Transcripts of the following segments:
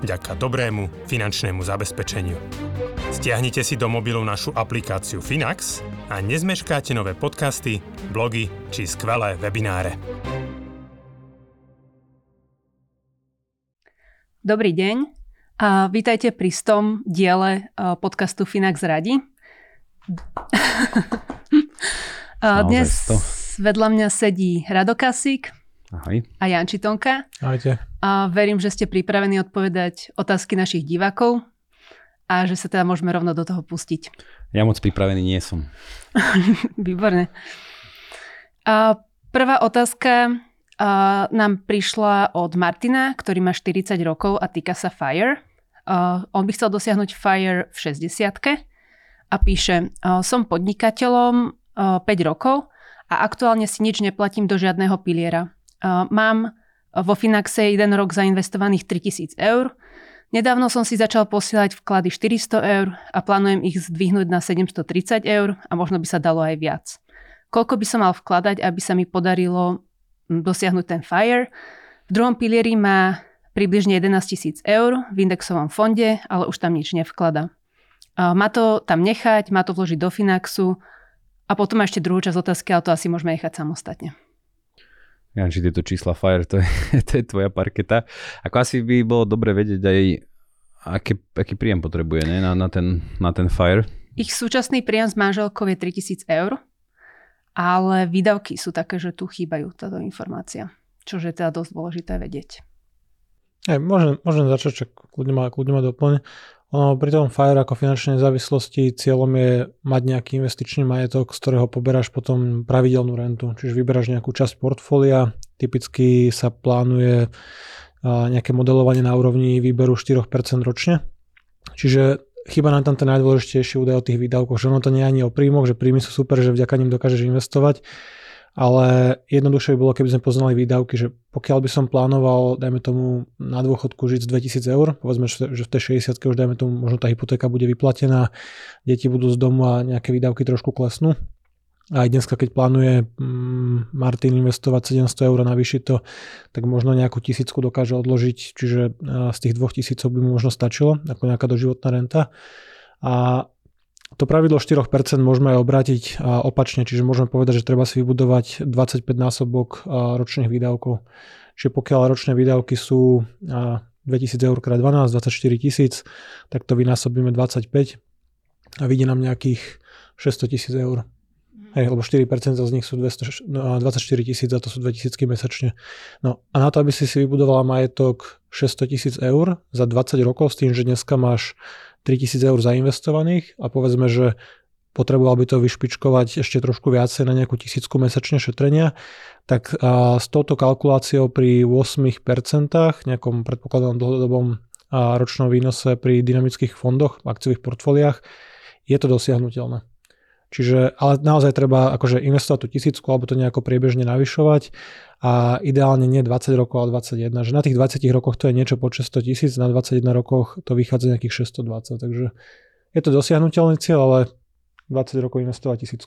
vďaka dobrému finančnému zabezpečeniu. Stiahnite si do mobilu našu aplikáciu Finax a nezmeškáte nové podcasty, blogy či skvelé webináre. Dobrý deň a vítajte pri 100. diele podcastu Finax Radi. Dnes vedľa mňa sedí Rado Kasík. Ahoj. A Janči Tonka. Ahojte. A verím, že ste pripravení odpovedať otázky našich divákov a že sa teda môžeme rovno do toho pustiť. Ja moc pripravený nie som. Výborné. A prvá otázka nám prišla od Martina, ktorý má 40 rokov a týka sa FIRE. On by chcel dosiahnuť FIRE v 60-ke a píše: som podnikateľom 5 rokov a aktuálne si nič neplatím do žiadneho piliera. Mám vo Finaxe jeden rok zainvestovaných 3 000 eur. Nedávno som si začal posielať vklady 400 eur a plánujem ich zdvihnúť na 730 eur a možno by sa dalo aj viac. Koľko by som mal vkladať, aby sa mi podarilo dosiahnuť ten FIRE? V druhom pilieri má približne 11 000 eur v indexovom fonde, ale už tam nič nevklada. Má to tam nechať, má to vložiť do Finaxu a potom ešte druhú časť otázky, ale to asi môžeme nechať samostatne. Janči, tieto čísla FIRE, to je tvoja parketa. Ako asi by bolo dobre vedieť aj, aký príjem potrebuje na ten FIRE? Ich súčasný príjem z manželkov je 3 000 eur, ale výdavky sú také, že tu chýbajú táto informácia, čo je teda dosť dôležité vedieť. Môžem začať, kľudne ma doplň. Pri tom FIRE ako finančnej nezávislosti cieľom je mať nejaký investičný majetok, z ktorého poberáš potom pravidelnú rentu. Čiže vyberáš nejakú časť portfólia, typicky sa plánuje nejaké modelovanie na úrovni výberu 4% ročne. Čiže chýba nám tam ten najdôležitejší údaj o tých výdavkoch, že ono to nie je ani o príjmoch, že príjmy sú super, že vďaka nim dokážeš investovať, ale jednoduchšie by bolo, keby sme poznali výdavky, že pokiaľ by som plánoval, dajme tomu, na dôchodku žiť z 2000 eur, povedzme, že v tej 60-ke už, dajme tomu, možno tá hypotéka bude vyplatená, deti budú z domu a nejaké výdavky trošku klesnú. A aj dneska, keď plánuje Martin investovať 700 eur a navýšiť to, tak možno nejakú 1000 dokáže odložiť, čiže z tých 2000 by mu možno stačilo, ako nejaká doživotná renta. A to pravidlo 4% môžeme aj obrátiť opačne, čiže môžeme povedať, že treba si vybudovať 25-násobok ročných výdavkov. Čiže pokiaľ ročné výdavky sú 2000 eur x 12, 24 000, tak to vynásobíme 25 a vyjde nám nejakých 600 000 eur. Hej, lebo 4% z nich sú 24 000 a to sú 2000 mesačne. No a na to, aby si vybudovala majetok 600 000 eur za 20 rokov s tým, že dneska máš 3 000 eur zainvestovaných a povedzme, že potreboval by to vyšpičkovať ešte trošku viacej na nejakú 1000 mesačne šetrenia, tak s touto kalkuláciou pri 8% nejakom predpokladanom dlhodobom ročnom výnose pri dynamických fondoch, akciových portfóliách je to dosiahnuteľné. Čiže, ale naozaj treba akože investovať tú 1000 alebo to nejako priebežne navyšovať a ideálne nie 20 rokov, ale 21. Že na tých 20 rokoch to je niečo pod 600 000, na 21 rokoch to vychádza nejakých 620. Takže je to dosiahnuteľný cieľ, ale 20 rokov investovať 1000.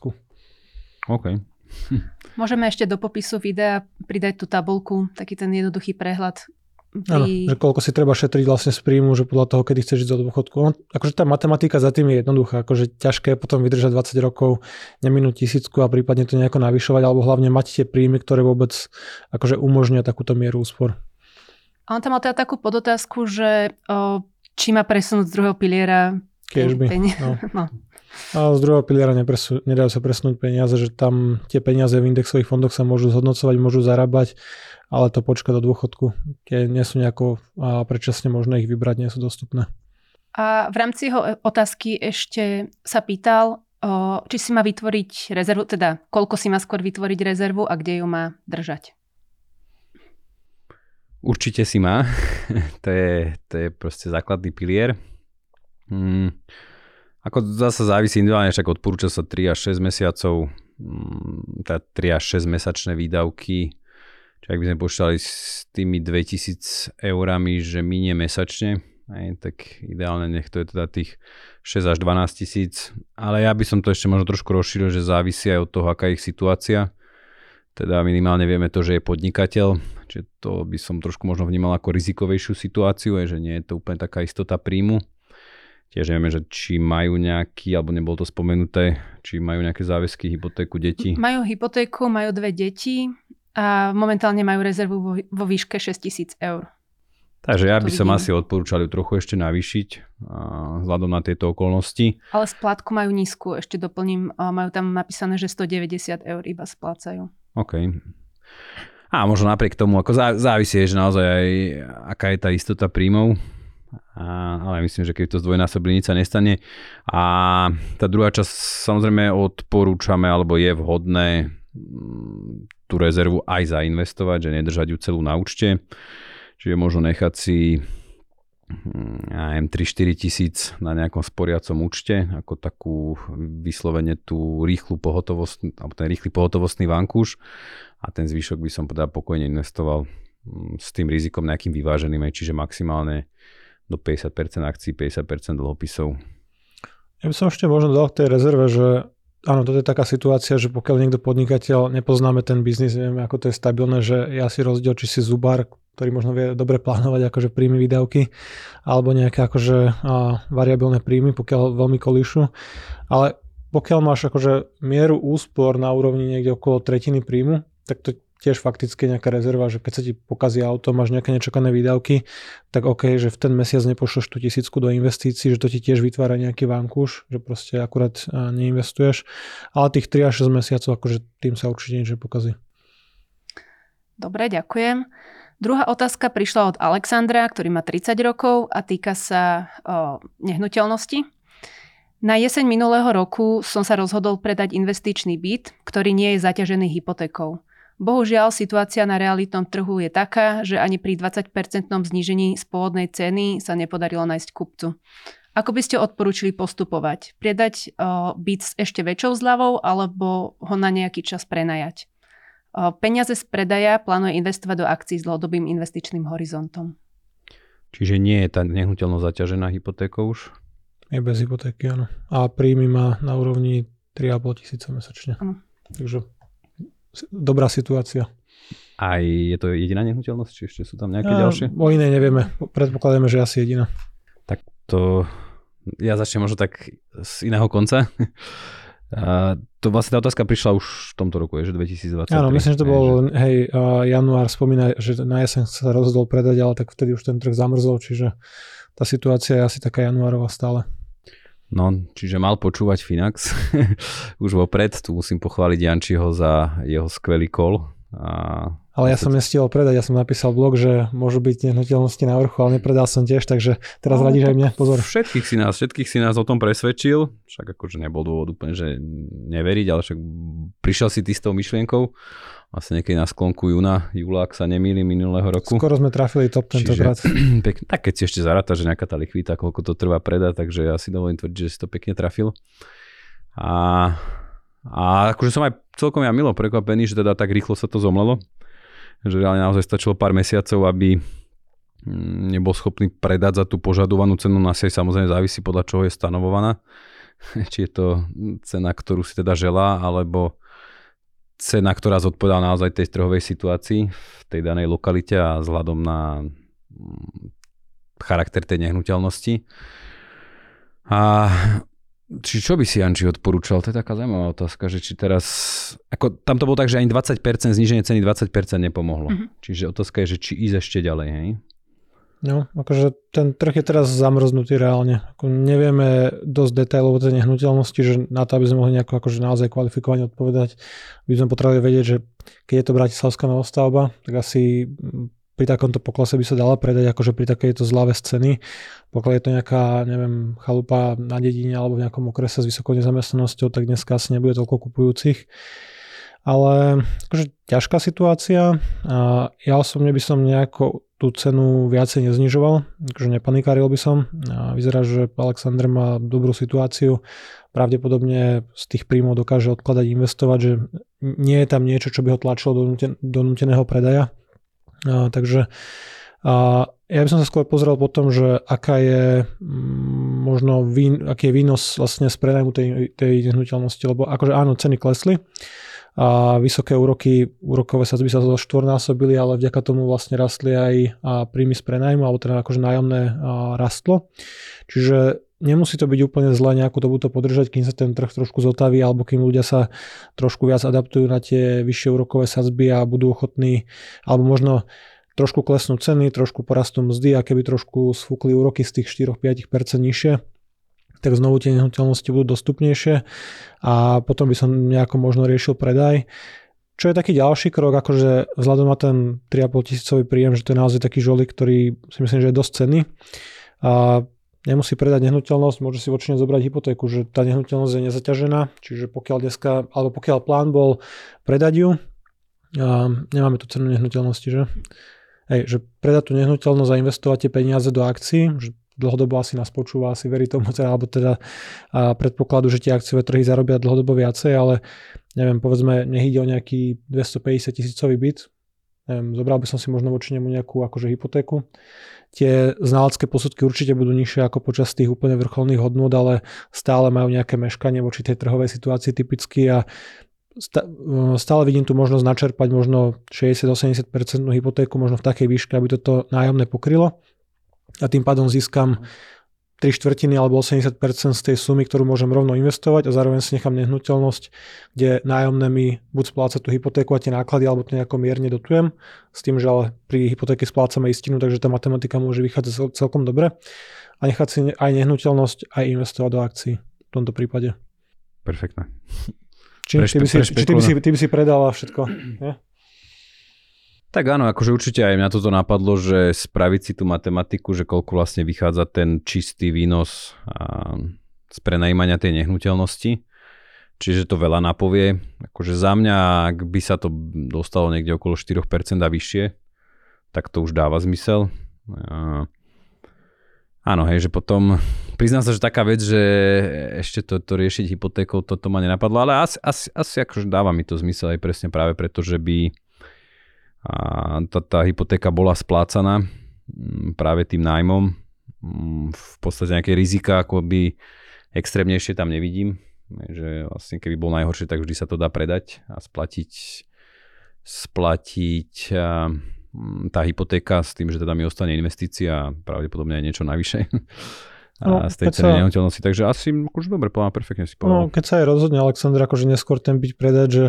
OK. Môžeme ešte do popisu videa pridať tú tabuľku, taký ten jednoduchý prehľad. Áno, že koľko si treba šetriť vlastne z príjmu, že podľa toho, kedy chceš ísť do dôchodku. No, akože tá matematika za tým je jednoduchá, akože ťažké potom vydržať 20 rokov, neminúť 1000 a prípadne to nejako navyšovať, alebo hlavne mať tie príjmy, ktoré vôbec akože umožnia takúto mieru úspor. A on tam mal teda takú podotázku, že či má presunúť z druhého piliera peniaze. No. A z druhého piliera nedajú sa presunúť peniaze, že tam tie peniaze v indexových fondoch sa môžu zhodnocovať, môžu zarábať, ale to počka do dôchodku, tie nie sú nejako predčasne možné ich vybrať, nie sú dostupné. A v rámci jeho otázky ešte sa pýtal, či si má vytvoriť rezervu, teda koľko si má skôr vytvoriť rezervu a kde ju má držať? Určite si má. To je proste základný pilier. Ako zase závisí individuálne, však odporúča sa 3 až 6 mesiacov, tá 3 až 6 mesačné výdavky, čiže ak by sme počítali s tými 2 000 eurami, že minie mesačne, tak ideálne nech to je teda tých 6 až 12 tisíc, ale ja by som to ešte možno trošku rozšíril, že závisí aj od toho, aká je ich situácia, teda minimálne vieme to, že je podnikateľ, čiže to by som trošku možno vnímal ako rizikovejšiu situáciu, že nie je to úplne taká istota príjmu. Tiež nevieme, že či majú nejaký, alebo nebolo to spomenuté, či majú nejaké záväzky, hypotéku, deti. Majú hypotéku, majú 2 deti a momentálne majú rezervu vo výške 6 000 eur. Takže ja by som asi odporúčal ju trochu ešte navýšiť vzhľadom na tieto okolnosti. Ale splátku majú nízku, ešte doplním, majú tam napísané, že 190 eur iba splácajú. OK. A možno napriek tomu, ako závisí, že naozaj aj aká je tá istota príjmov, ale myslím, že keď to zdvojnásobili, nič sa nestane. A tá druhá časť, samozrejme odporúčame, alebo je vhodné tú rezervu aj zainvestovať, že nedržať ju celú na účte. Čiže možno nechať si 3-4 tisíc na nejakom sporiacom účte, ako takú vyslovene tú rýchlu pohotovostnú, alebo ten rýchly pohotovostný vankúš, a ten zvyšok by som teda pokojne investoval s tým rizikom nejakým vyváženým, čiže maximálne do 50% akcií, 50% dlhopisov. Ja by som ešte možno dal k tej rezerve, že áno, toto je taká situácia, že pokiaľ niekto podnikateľ, nepoznáme ten biznis, nevieme, ako to je stabilné, že ja si rozdiel, či si zubár, ktorý možno vie dobre plánovať akože príjmy, výdavky, alebo nejaké akože variabilné príjmy, pokiaľ veľmi kolíšu. Ale pokiaľ máš akože mieru úspor na úrovni niekde okolo 1/3 príjmu, tak to tiež fakticky nejaká rezerva, že keď sa ti pokazí auto, máš nejaké nečakané výdavky, tak OK, že v ten mesiac nepošleš tú 1000 do investícií, že to ti tiež vytvára nejaký vankúš, že proste akurát neinvestuješ. Ale tých 3 až 6 mesiacov, akože tým sa určite niečo pokazí. Dobre, ďakujem. Druhá otázka prišla od Alexandra, ktorý má 30 rokov a týka sa nehnuteľnosti. Na jeseň minulého roku som sa rozhodol predať investičný byt, ktorý nie je zaťažený hypotékou. Bohužiaľ, situácia na realitnom trhu je taká, že ani pri 20% znížení z pôvodnej ceny sa nepodarilo nájsť kupcu. Ako by ste odporúčili postupovať? Predať byt s ešte väčšou zľavou alebo ho na nejaký čas prenajať? Peniaze z predaja plánuje investovať do akcií s dlhodobým investičným horizontom. Čiže nie je tá nehnuteľnosť zaťažená hypotékou už? Je bez hypotéky, áno. A príjmy má na úrovni 3 500 mesačne. Áno. Takže dobrá situácia. A je to jediná nehnuteľnosť, či ešte sú tam nejaké ďalšie? O inej nevieme. Predpokladáme, že asi jediná. Tak to ja začnem možno tak z iného konca. To vlastne tá otázka prišla už v tomto roku, že 2023. Áno, myslím, že to bol január, spomína, že na jeseň sa rozhodol predať, ale tak vtedy už ten trh zamrzol, čiže tá situácia je asi taká januárová stále. No, čiže mal počúvať Finax už vopred. Tu musím pochváliť Jančiho za jeho skvelý call. Ale ja som nestihol predať, ja som napísal blog, že môžu byť nehnuteľnosti na vrchu, ale nepredal som tiež, takže teraz radíš aj mňa, pozor. Všetkých si nás o tom presvedčil, však akože nebol dôvod úplne, že neveriť, ale však prišiel si ty s tou myšlienkou, vlastne niekedy na sklonku júla, ak sa nemýlim, minulého roku. Skoro sme trafili top tentokrát. Pekne, tak keď si ešte zaráta, že nejaká tá likvita, koľko to trvá predať, takže ja si dovolím tvrdiť, že si to pekne trafil. A akože som aj celkom milo prekvapený, že teda tak rýchlo sa to zomlelo, že reálne naozaj stačilo pár mesiacov, aby nebol schopný predať za tú požadovanú cenu. Na sej samozrejme závisí, podľa čoho je stanovovaná. Či je to cena, ktorú si teda želá, alebo cena, ktorá zodpovedá naozaj tej trhovej situácii v tej danej lokalite a vzhľadom na charakter tej nehnuteľnosti. Či čo by si Janči odporúčal? To je taká zaujímavá otázka, že či teraz, ako tam to bolo tak, že ani 20%, zníženie ceny 20% nepomohlo. Mm-hmm. Čiže otázka je, že či ísť ešte ďalej, hej? No, akože ten trh je teraz zamrznutý reálne. Ako nevieme dosť detailov o tej nehnuteľnosti, že na to, aby sme mohli nejako akože naozaj kvalifikovane odpovedať, by sme potrebovali vedieť, že keď je to bratislavská novostavba, tak asi pri takomto poklase by sa dala predať, akože pri takejto zľave z ceny. Pokiaľ je to nejaká, neviem, chalupa na dedine alebo v nejakom okrese s vysokou nezamestnanosťou, tak dneska asi nebude toľko kupujúcich. Ale akože ťažká situácia. Ja osobne by som nejako tú cenu viacej neznižoval, takže nepanikáril by som. Vyzerá, že Alexandra má dobrú situáciu, pravdepodobne z tých príjmov dokáže odkladať, investovať, že nie je tam niečo, čo by ho tlačilo do núteného predaja. Takže ja by som sa skôr pozrel po tom, že aká je možno aký je výnos vlastne z predajmu tej nehnuteľnosti, lebo akože áno, ceny klesli, a vysoké úrokové sadzby sa štvornásobili, ale vďaka tomu vlastne rastli aj príjmy z prenájmu, alebo teda akože nájomné rastlo. Čiže nemusí to byť úplne zle nejakú dobu to podržať, kým sa ten trh trošku zotaví, alebo kým ľudia sa trošku viac adaptujú na tie vyššie úrokové sadzby a budú ochotní, alebo možno trošku klesnú ceny, trošku porastú mzdy a keby trošku sfúkli úroky z tých 4-5% nižšie, tak znovu tie nehnuteľnosti budú dostupnejšie a potom by som nejako možno riešil predaj. Čo je taký ďalší krok, akože vzhľadom na ten 3,5 tisícový príjem, že to je naozaj taký žolík, ktorý si myslím, že je dosť cenný. A nemusí predať nehnuteľnosť, môže si vočne zobrať hypotéku, že tá nehnuteľnosť je nezaťažená, čiže pokiaľ dneska, alebo pokiaľ plán bol predať ju, nemáme tu cenu nehnuteľnosti, že? Hej, že predať tú nehnuteľnosť a investovať tie peniaze do akcií, že dlhodobo asi nás počúva, asi verí tomu, alebo teda predpokladu, že tie akciové trhy zarobia dlhodobo viacej, ale neviem, povedzme, nech ide o nejaký 250 tisícový byt, zobral by som si možno voči nemu nejakú akože hypotéku. Tie znalecké posudky určite budú nižšie ako počas tých úplne vrcholných hodnôt, ale stále majú nejaké meškanie voči tej trhovej situácii typicky a stále vidím tu možnosť načerpať možno 60-80% hypotéku možno v takej výške, aby toto nájomné pokrylo. A tým pádom získam 3/4 alebo 80% z tej sumy, ktorú môžem rovno investovať a zároveň si nechám nehnuteľnosť, kde nájomné mi buď spláca tú hypotéku a tie náklady, alebo to nejako mierne dotujem, s tým, že ale pri hypotéke splácame istinu, takže tá matematika môže vychádzať celkom dobre a nechať si aj nehnuteľnosť, aj investovať do akcií v tomto prípade. Perfektné. Či ty by si predala všetko, nie? Tak áno, akože určite aj mňa toto napadlo, že spraviť si tú matematiku, že koľko vlastne vychádza ten čistý výnos z prenajímania tej nehnuteľnosti. Čiže to veľa napovie. Akože za mňa, ak by sa to dostalo niekde okolo 4% a vyššie, tak to už dáva zmysel. Áno, hej, že potom priznám sa, že taká vec, že ešte to riešiť hypotékou, toto ma nenapadlo, ale asi akože dáva mi to zmysel aj presne práve preto, že by a tá hypotéka bola splácaná práve tým nájmom. V podstate nejaké rizika akoby extrémnejšie tam nevidím. Že vlastne keby bol najhoršie, tak vždy sa to dá predať a splatiť tá hypotéka s tým, že teda mi ostane investícia a pravdepodobne aj niečo navyše. A z tej ceny nehnuteľnosti. Takže asi už dobre, perfektne si povedal. No, keď sa aj rozhodne Alexandra, akože neskôr ten byť predať, že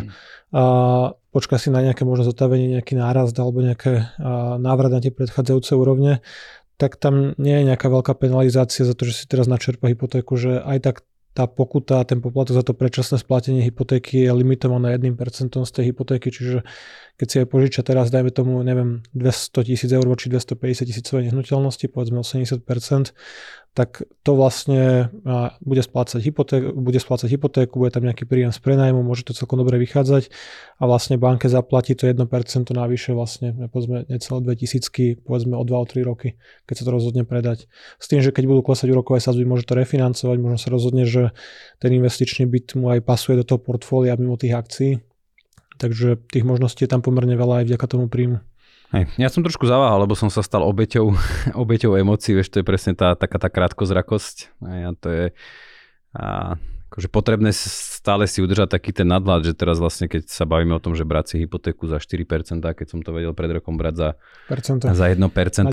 počka si na nejaké možno zotavenie, nejaký nárast alebo nejaké návrat na tie predchádzajúce úrovne, tak tam nie je nejaká veľká penalizácia za to, že si teraz načerpa hypotéku, že aj tak tá pokuta, ten poplatok za to predčasné splatenie hypotéky je limitované 1% z tej hypotéky, čiže keď si aj požičia teraz, dajme tomu, neviem, 200 000 eur či 250 tisícové nehnuteľnosti, povedzme 80%, tak to vlastne bude splácať hypotéku, bude tam nejaký príjem z prenajmu, môže to celkom dobre vychádzať a vlastne banke zaplatí to 1% navyše vlastne, povedzme, necelé 2000, povedzme o 2-3 roky, keď sa to rozhodne predať. S tým, že keď budú klesať úrokové sadzby, môže to refinancovať, možno sa rozhodne, že ten investičný byt mu aj pasuje do toho portfólia mimo tých akcií, takže tých možností je tam pomerne veľa aj vďaka tomu príjmu. Hej. Ja som trošku zaváhal, lebo som sa stal obeťou emócií, vieš, to je presne tá krátkozrakosť. A to je akože potrebné stále si udržať taký ten nadhľad, že teraz vlastne, keď sa bavíme o tom, že brať si hypotéku za 4%, keď som to vedel pred rokom brať za 1%,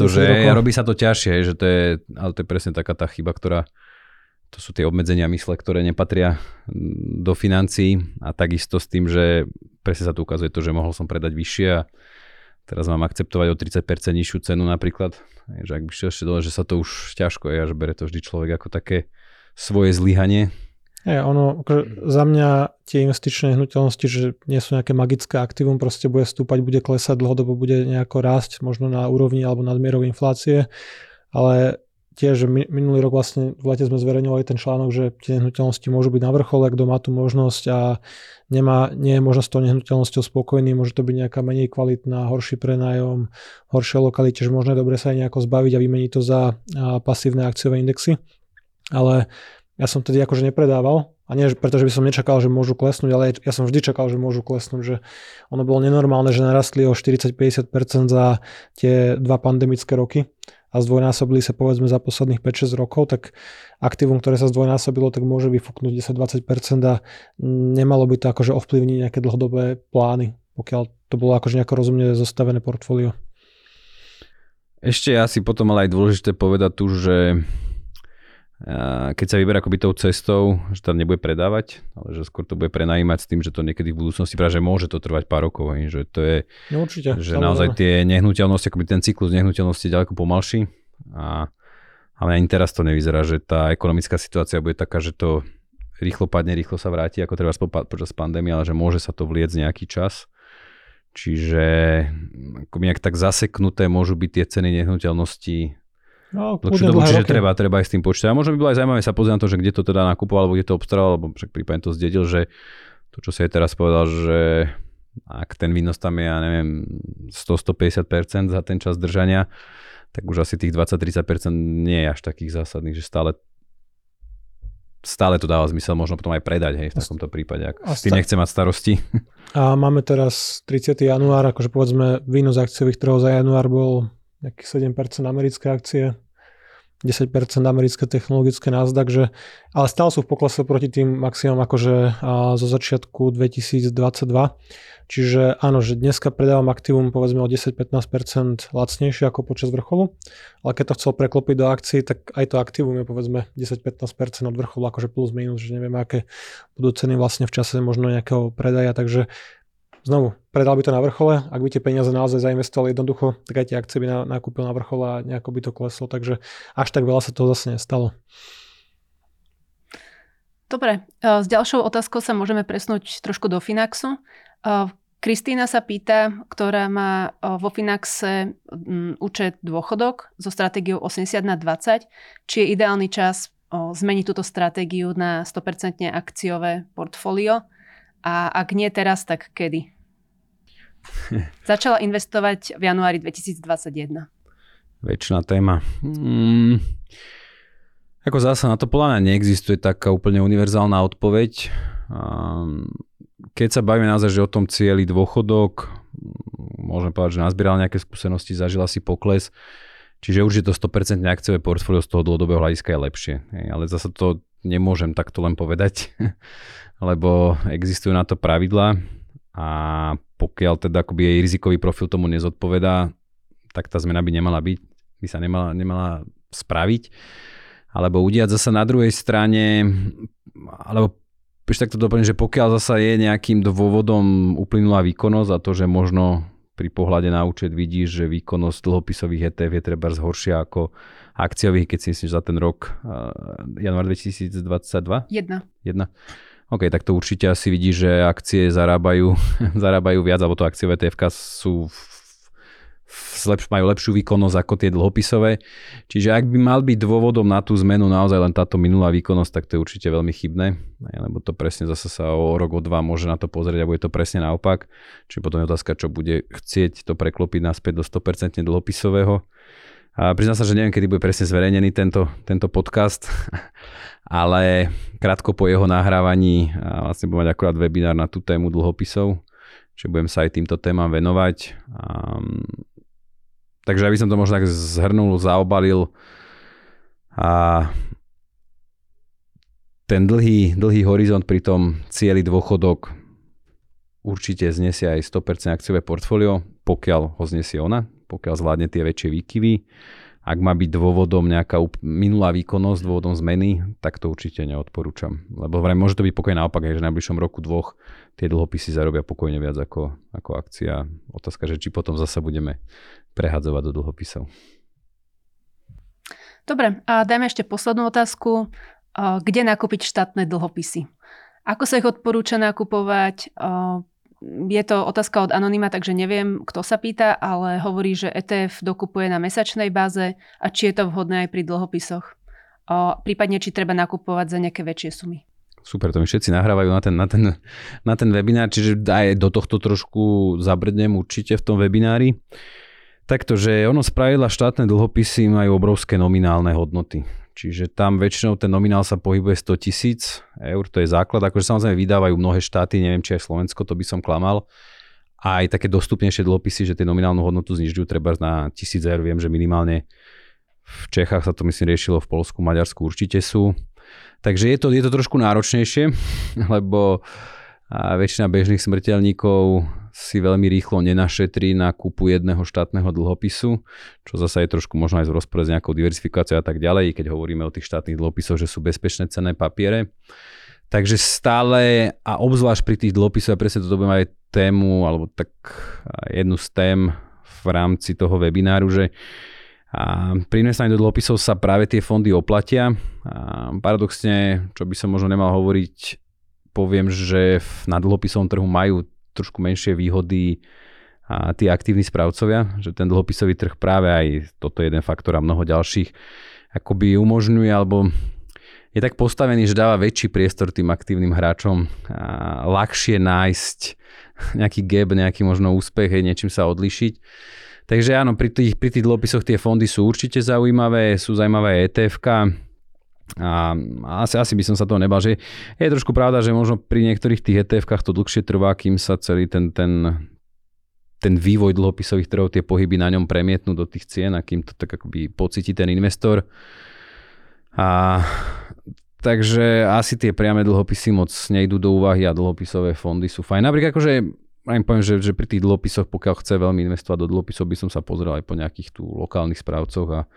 že robí sa to ťažšie, že ale to je presne taká tá chyba, ktorá to sú tie obmedzenia mysle, ktoré nepatria do financií a takisto s tým, že presne sa tu ukazuje to, že mohol som predať vyššie a teraz mám akceptovať o 30% nižšiu cenu napríklad. Takže ak by šiel ešte dole, že sa to už ťažko je a že berie to vždy človek ako také svoje zlyhanie. Ono za mňa tie investičné nehnuteľnosti, že nie sú nejaké magické aktívum, proste bude stúpať, bude klesať, dlhodobo bude nejako rásť, možno na úrovni alebo nadmierou inflácie, ale tiež minulý rok vlastne v lete sme zverejňovali ten článok, že tie nehnuteľnosti môžu byť na vrchole, kto má tú možnosť a nie je možnosť s tou nehnuteľnosťou spokojný, môže to byť nejaká menej kvalitná, horší prenájom, horšie lokality, že možno je dobre sa aj nejako zbaviť a vymeniť to za pasívne akciové indexy. Ale ja som tedy akože nepredával a nie pretože by som nečakal, že môžu klesnúť, ale ja som vždy čakal, že môžu klesnúť, že ono bolo nenormálne, že narastli o 40-50% za tie dva pandemické roky a zdvojnásobili sa povedzme za posledných 5-6 rokov, tak aktívum, ktoré sa zdvojnásobilo, tak môže vyfúknuť 10-20% a nemalo by to akože ovplyvniť nejaké dlhodobé plány, pokiaľ to bolo akože nejako rozumne zostavené portfólio. Ešte asi potom ale aj dôležité povedať tu, že keď sa vyberá akoby tou cestou, že tam nebude predávať, ale že skôr to bude prenajímať s tým, že to niekedy v budúcnosti práve, že môže to trvať pár rokov, že to je, no určite, že samozrejme. Naozaj tie nehnuteľnosti, akoby ten cyklus nehnuteľnosti je ďaleko pomalší a ale ani teraz to nevyzerá, že tá ekonomická situácia bude taká, že to rýchlo padne, rýchlo sa vráti, ako treba počas pandémie, ale že môže sa to vliecť nejaký čas. Čiže akoby nejak tak zaseknuté môžu byť tie ceny nehnuteľnosti. No, čiže treba aj s tým počítať. A možno by bolo aj zaujímavé sa pozrieť na to, že kde to teda nakupoval, alebo kde to obstaral, alebo však prípadne to zdedil, že to, čo si aj teraz povedal, že ak ten výnos tam je, ja neviem, 100-150% za ten čas držania, tak už asi tých 20-30% nie je až takých zásadných, že stále to dáva zmysel možno potom aj predať, hej, v takomto prípade, ak s tým nechce mať starosti. A máme teraz 30. január, akože povedzme výnos akciových trhov za január bol nejakých 7% americké akcie, 10% americké technologické Nasdaq, že, ale stále sú v poklese proti tým maximum akože zo začiatku 2022. Čiže áno, že dneska predávam aktívum povedzme o 10-15% lacnejšie ako počas vrcholu, ale keď to chcel preklopiť do akcií, tak aj to aktívum je povedzme 10-15% od vrcholu, akože plus minus, že neviem, aké budú ceny vlastne v čase možno nejakého predaja, takže znovu, predal by to na vrchole, ak by tie peniaze naozaj zainvestoval jednoducho, tak aj tie akcie by nakúpil na vrchole a nejako by to kleslo, takže až tak veľa sa toho zase nestalo. Dobre, s ďalšou otázkou sa môžeme presnúť trošku do Finaxu. Kristýna sa pýta, ktorá má vo Finaxe účet dôchodok so stratégiou 80/20, či je ideálny čas zmeniť túto stratégiu na 100% akciové portfólio a ak nie teraz, tak kedy? Začala investovať v januári 2021. Večná téma. Ako zasa na to podľa mňa neexistuje taká úplne univerzálna odpoveď. Keď sa bavíme naozaj, že o tom cieli dôchodok, môžeme povedať, že nazbierala nejaké skúsenosti, zažila si pokles, čiže určite to 100% akciové portfólio z toho dlhodobého hľadiska je lepšie. Ale zasa to nemôžem takto len povedať, lebo existujú na to pravidlá a pokiaľ teda akoby jej rizikový profil tomu nezodpovedá, tak tá zmena by nemala byť, by sa nemala spraviť. Alebo udiať zasa na druhej strane, alebo ešte takto doplním, že pokiaľ zasa je nejakým dôvodom uplynulá výkonnosť a to, že možno pri pohľade na účet vidíš, že výkonnosť dlhopisových ETF je treba zhoršia ako akciových, keď si myslíš za ten rok január 2022? Jedna. OK, tak to určite asi vidí, že akcie zarábajú viac, alebo to akciové ETF sú majú lepšiu výkonnosť ako tie dlhopisové. Čiže ak by mal byť dôvodom na tú zmenu naozaj len táto minulá výkonnosť, tak to je určite veľmi chybné, lebo to presne zase sa o rok, o dva môže na to pozrieť a bude to presne naopak. Čiže potom je otázka, čo bude chcieť to preklopiť naspäť do 100% dlhopisového. A priznám sa, že neviem, kedy bude presne zverejnený tento podcast, ale krátko po jeho nahrávaní vlastne budem mať akurát webinár na tú tému dlhopisov, čiže budem sa aj týmto témam venovať. Takže aby som to možno tak zhrnul, zaobalil. A ten dlhý horizont pri tom cieli dôchodok určite znesie aj 100% akciové portfólio, pokiaľ ho znesie ona, pokiaľ zvládne tie väčšie výkyvy. Ak má byť dôvodom nejaká minulá výkonnosť, dôvodom zmeny, tak to určite neodporúčam. Lebo môže to byť pokojne naopak, že v najbližšom roku dvoch tie dlhopisy zarobia pokojne viac ako akcia. Otázka, že či potom zasa budeme prehadzovať do dlhopisov. Dobre, a dajme ešte poslednú otázku. Kde nakúpiť štátne dlhopisy? Ako sa ich odporúča nakupovať? Je to otázka od anonyma, takže neviem, kto sa pýta, ale hovorí, že ETF dokupuje na mesačnej báze a či je to vhodné aj pri dlhopisoch. Prípadne, či treba nakupovať za nejaké väčšie sumy. Super, to mi všetci nahrávajú na ten webinár, čiže aj do tohto trošku zabrdnem určite v tom webinári. Takto, že ono spravidla štátne dlhopisy majú obrovské nominálne hodnoty. Čiže tam väčšinou ten nominál sa pohybuje 100 000 eur, to je základ. Akože samozrejme vydávajú mnohé štáty, neviem či aj Slovensko, to by som klamal. A aj také dostupnejšie dlhopisy, že tie nominálnu hodnotu znižujú treba na 1000 eur. Viem, že minimálne v Čechách sa to myslím riešilo, v Poľsku, Maďarsku určite sú. Takže je to trošku náročnejšie, lebo väčšina bežných smrteľníkov si veľmi rýchlo nenašetrí na kúpu jedného štátneho dlhopisu, čo zasa je trošku možno aj v rozpore s nejakou diversifikáciou a tak ďalej, keď hovoríme o tých štátnych dlhopisoch, že sú bezpečné cenné papiere. Takže stále a obzvlášť pri tých dlhopisoch, a presne toto budem aj tému, alebo tak jednu z tém v rámci toho webináru, že pri investovaní do dlhopisov sa práve tie fondy oplatia. A paradoxne, čo by som možno nemal hovoriť, poviem, že na dlhopisovom trhu majú trošku menšie výhody a tí aktívni správcovia, že ten dlhopisový trh práve aj toto je jeden faktor a mnoho ďalších akoby umožňuje, alebo je tak postavený, že dáva väčší priestor tým aktívnym hráčom a ľahšie nájsť nejaký gap, nejaký možno úspech, niečím sa odlišiť. Takže áno, pri tých dlhopisoch tie fondy sú určite zaujímavé, sú zaujímavé ETF-ka, a asi by som sa toho nebal, že je trošku pravda, že možno pri niektorých tých ETF-kách to dlhšie trvá, kým sa celý ten vývoj dlhopisových trhov, tie pohyby na ňom premietnú do tých cien a kým to tak akoby pocíti ten investor. A takže asi tie priame dlhopisy moc nejdú do úvahy a dlhopisové fondy sú fajn. Napríklad akože aj poviem, že pri tých dlhopisoch, pokiaľ chce veľmi investovať do dlhopisov, by som sa pozrel aj po nejakých tu lokálnych správcoch a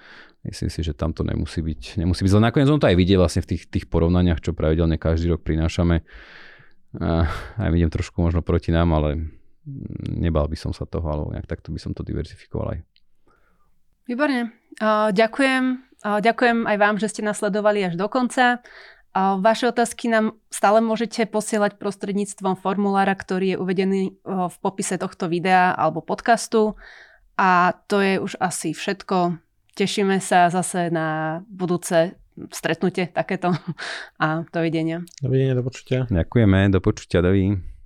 myslím si, že tam to nemusí byť. Ale nakoniec on to aj vidie vlastne v tých porovnaniach, čo pravidelne každý rok prinášame. A idem trošku možno proti nám, ale nebal by som sa toho, alebo nejak takto by som to diverzifikoval aj. Výborne. Ďakujem. Ďakujem aj vám, že ste nás sledovali až do konca. Vaše otázky nám stále môžete posielať prostredníctvom formulára, ktorý je uvedený v popise tohto videa alebo podcastu. A to je už asi všetko. Tešíme sa zase na budúce stretnutie takéto. A dovidenia. Dovidenia, do počutia. Ďakujeme, do počutia, dovidenia.